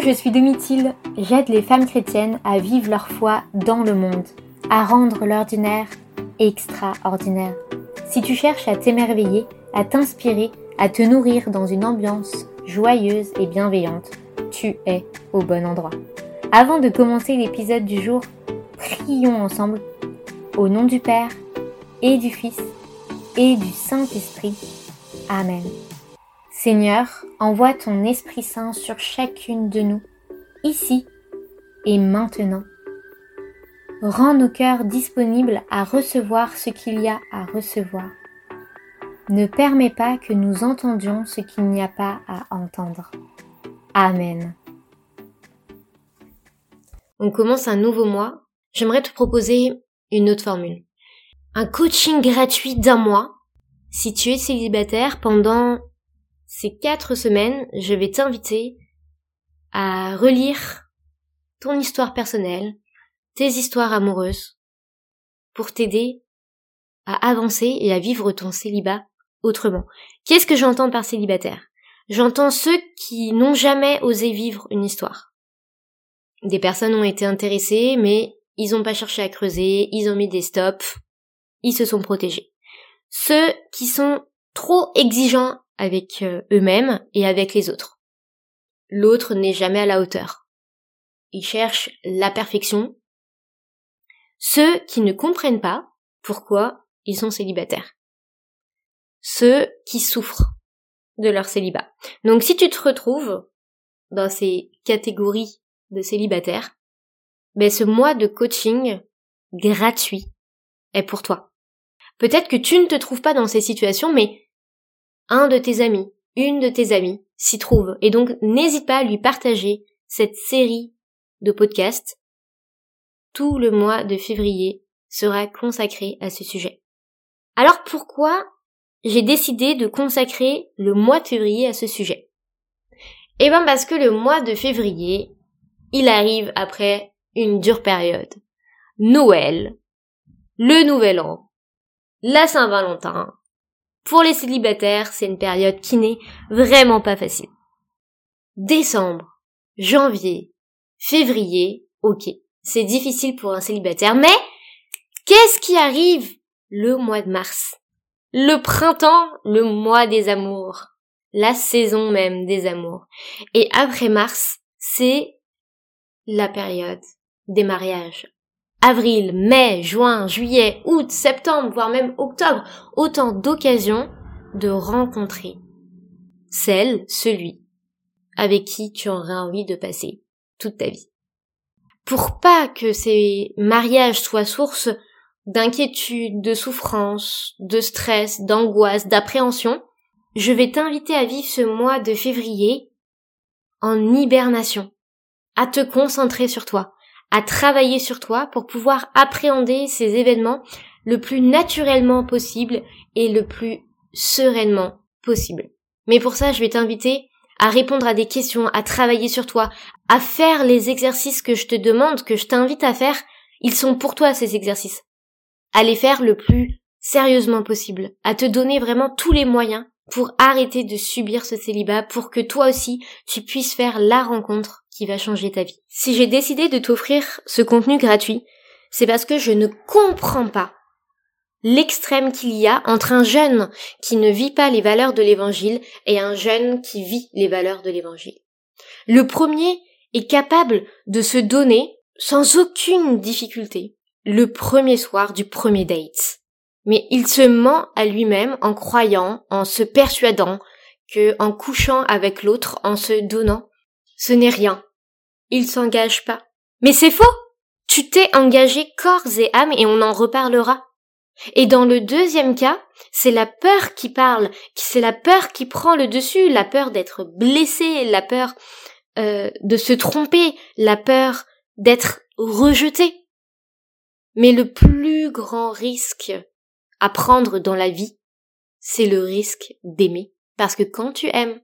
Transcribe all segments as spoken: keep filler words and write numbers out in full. Coucou, je suis Domitille, j'aide les femmes chrétiennes à vivre leur foi dans le monde, à rendre l'ordinaire extraordinaire. Si tu cherches à t'émerveiller, à t'inspirer, à te nourrir dans une ambiance joyeuse et bienveillante, tu es au bon endroit. Avant de commencer l'épisode du jour, prions ensemble au nom du Père et du Fils et du Saint-Esprit. Amen. Seigneur, envoie ton Esprit Saint sur chacune de nous, ici et maintenant. Rends nos cœurs disponibles à recevoir ce qu'il y a à recevoir. Ne permets pas que nous entendions ce qu'il n'y a pas à entendre. Amen. On commence un nouveau mois. J'aimerais te proposer une autre formule. Un coaching gratuit d'un mois. Si tu es célibataire, pendant ces quatre semaines, je vais t'inviter à relire ton histoire personnelle, tes histoires amoureuses, pour t'aider à avancer et à vivre ton célibat autrement. Qu'est-ce que j'entends par célibataire ? J'entends ceux qui n'ont jamais osé vivre une histoire. Des personnes ont été intéressées, mais ils n'ont pas cherché à creuser, ils ont mis des stops, ils se sont protégés. Ceux qui sont trop exigeants avec eux-mêmes et avec les autres. L'autre n'est jamais à la hauteur. Ils cherchent la perfection. Ceux qui ne comprennent pas pourquoi ils sont célibataires. Ceux qui souffrent de leur célibat. Donc si tu te retrouves dans ces catégories de célibataires, ben ce mois de coaching gratuit est pour toi. Peut-être que tu ne te trouves pas dans ces situations, mais un de tes amis, une de tes amies s'y trouve. Et donc n'hésite pas à lui partager cette série de podcasts. Tout le mois de février sera consacré à ce sujet. Alors pourquoi j'ai décidé de consacrer le mois de février à ce sujet? Eh ben parce que le mois de février, il arrive après une dure période. Noël, le Nouvel An, la Saint-Valentin. Pour les célibataires, c'est une période qui n'est vraiment pas facile. Décembre, janvier, février, ok. C'est difficile pour un célibataire, mais qu'est-ce qui arrive le mois de mars? Le printemps, le mois des amours. La saison même des amours. Et après mars, c'est la période des mariages. Avril, mai, juin, juillet, août, septembre, voire même octobre. Autant d'occasions de rencontrer celle, celui, avec qui tu aurais envie de passer toute ta vie. Pour pas que ces mariages soient source d'inquiétude, de souffrance, de stress, d'angoisse, d'appréhension, je vais t'inviter à vivre ce mois de février en hibernation, à te concentrer sur toi, à travailler sur toi pour pouvoir appréhender ces événements le plus naturellement possible et le plus sereinement possible. Mais pour ça, je vais t'inviter à répondre à des questions, à travailler sur toi, à faire les exercices que je te demande, que je t'invite à faire. Ils sont pour toi, ces exercices. À les faire le plus sérieusement possible, à te donner vraiment tous les moyens pour arrêter de subir ce célibat, pour que toi aussi, tu puisses faire la rencontre qui va changer ta vie. Si j'ai décidé de t'offrir ce contenu gratuit, c'est parce que je ne comprends pas l'extrême qu'il y a entre un jeune qui ne vit pas les valeurs de l'évangile et un jeune qui vit les valeurs de l'évangile. Le premier est capable de se donner sans aucune difficulté le premier soir du premier date. Mais il se ment à lui-même en croyant, en se persuadant que en couchant avec l'autre, en se donnant, ce n'est rien. Il s'engage pas. Mais c'est faux! Tu t'es engagé corps et âme et on en reparlera. Et dans le deuxième cas, c'est la peur qui parle, c'est la peur qui prend le dessus, la peur d'être blessé, la peur euh, de se tromper, la peur d'être rejeté. Mais le plus grand risque à prendre dans la vie, c'est le risque d'aimer. Parce que quand tu aimes,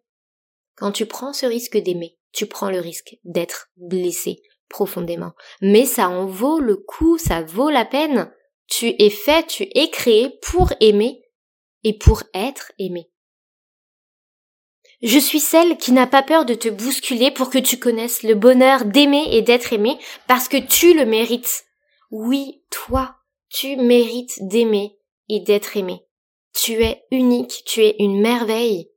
quand tu prends ce risque d'aimer, tu prends le risque d'être blessé profondément. Mais ça en vaut le coup, ça vaut la peine. Tu es fait, tu es créé pour aimer et pour être aimé. Je suis celle qui n'a pas peur de te bousculer pour que tu connaisses le bonheur d'aimer et d'être aimé parce que tu le mérites. Oui, toi, tu mérites d'aimer et d'être aimé. Tu es unique, tu es une merveille.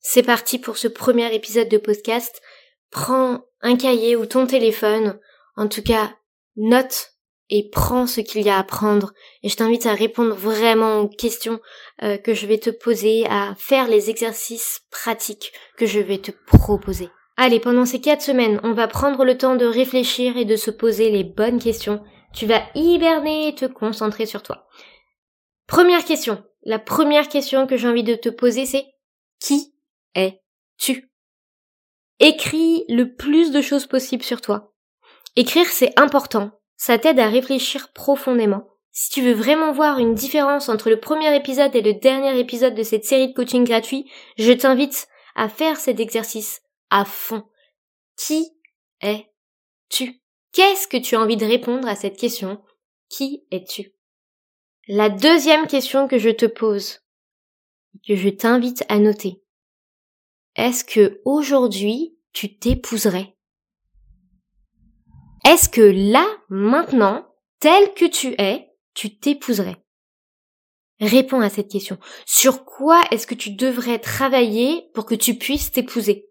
C'est parti pour ce premier épisode de podcast. Prends un cahier ou ton téléphone, en tout cas, note et prends ce qu'il y a à prendre. Et je t'invite à répondre vraiment aux questions euh, que je vais te poser, à faire les exercices pratiques que je vais te proposer. Allez, pendant ces quatre semaines, on va prendre le temps de réfléchir et de se poser les bonnes questions. Tu vas hiberner et te concentrer sur toi. Première question. La première question que j'ai envie de te poser, c'est « Qui es-tu » Écris le plus de choses possibles sur toi. Écrire, c'est important. Ça t'aide à réfléchir profondément. Si tu veux vraiment voir une différence entre le premier épisode et le dernier épisode de cette série de coaching gratuit, je t'invite à faire cet exercice à fond. Qui es-tu ? Qu'est-ce que tu as envie de répondre à cette question ? Qui es-tu ? La deuxième question que je te pose, que je t'invite à noter. Est-ce que aujourd'hui tu t'épouserais ? Est-ce que là, maintenant, tel que tu es, tu t'épouserais ? Réponds à cette question. Sur quoi est-ce que tu devrais travailler pour que tu puisses t'épouser ?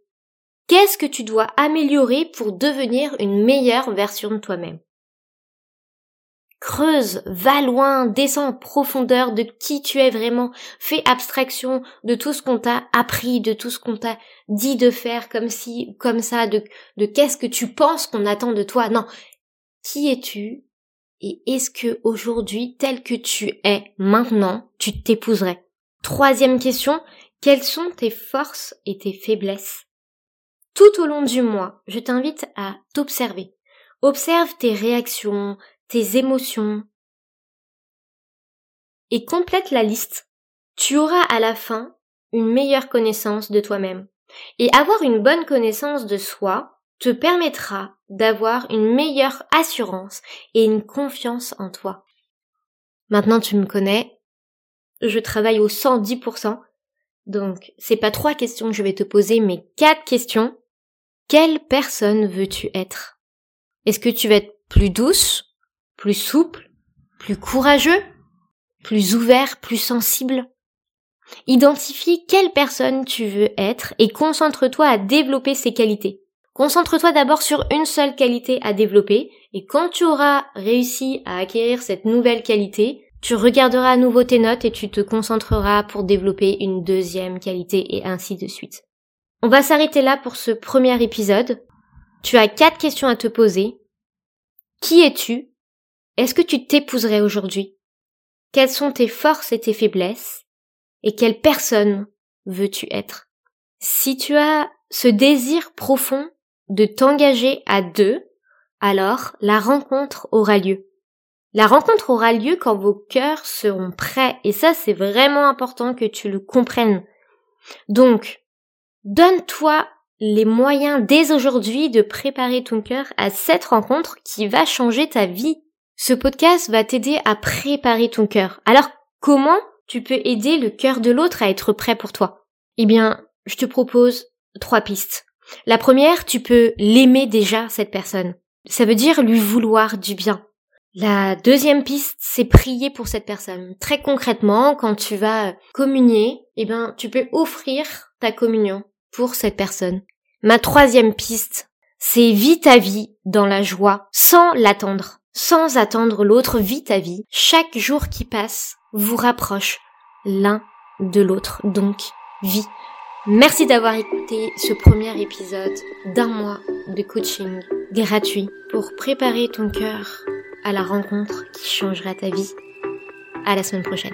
Qu'est-ce que tu dois améliorer pour devenir une meilleure version de toi-même ? Creuse, va loin, descends en profondeur de qui tu es vraiment, fais abstraction de tout ce qu'on t'a appris, de tout ce qu'on t'a dit de faire comme ci, comme ça, de, de qu'est-ce que tu penses qu'on attend de toi. Non, qui es-tu et est-ce que aujourd'hui, tel que tu es maintenant, tu t'épouserais ? Troisième question, quelles sont tes forces et tes faiblesses ? Tout au long du mois, je t'invite à t'observer. Observe tes réactions, tes émotions et complète la liste. Tu auras à la fin une meilleure connaissance de toi-même. Et avoir une bonne connaissance de soi te permettra d'avoir une meilleure assurance et une confiance en toi. Maintenant tu me connais, je travaille au cent dix pour cent, donc c'est pas trois questions que je vais te poser, mais quatre questions. Quelle personne veux-tu être ? Est-ce que tu vas être plus douce ? Plus souple, plus courageux, plus ouvert, plus sensible. Identifie quelle personne tu veux être et concentre-toi à développer ces qualités. Concentre-toi d'abord sur une seule qualité à développer et quand tu auras réussi à acquérir cette nouvelle qualité, tu regarderas à nouveau tes notes et tu te concentreras pour développer une deuxième qualité et ainsi de suite. On va s'arrêter là pour ce premier épisode. Tu as quatre questions à te poser. Qui es-tu ? Est-ce que tu t'épouserais aujourd'hui ? Quelles sont tes forces et tes faiblesses ? Et quelle personne veux-tu être ? Si tu as ce désir profond de t'engager à deux, alors la rencontre aura lieu. La rencontre aura lieu quand vos cœurs seront prêts. Et ça, c'est vraiment important que tu le comprennes. Donc, donne-toi les moyens dès aujourd'hui de préparer ton cœur à cette rencontre qui va changer ta vie. Ce podcast va t'aider à préparer ton cœur. Alors, comment tu peux aider le cœur de l'autre à être prêt pour toi ? Eh bien, je te propose trois pistes. La première, tu peux l'aimer déjà, cette personne. Ça veut dire lui vouloir du bien. La deuxième piste, c'est prier pour cette personne. Très concrètement, quand tu vas communier, eh bien, tu peux offrir ta communion pour cette personne. Ma troisième piste, c'est vis ta vie dans la joie, sans l'attendre. Sans attendre l'autre, vis ta vie. Chaque jour qui passe vous rapproche l'un de l'autre, donc vis. Merci d'avoir écouté ce premier épisode d'un mois de coaching gratuit pour préparer ton cœur à la rencontre qui changera ta vie. À la semaine prochaine.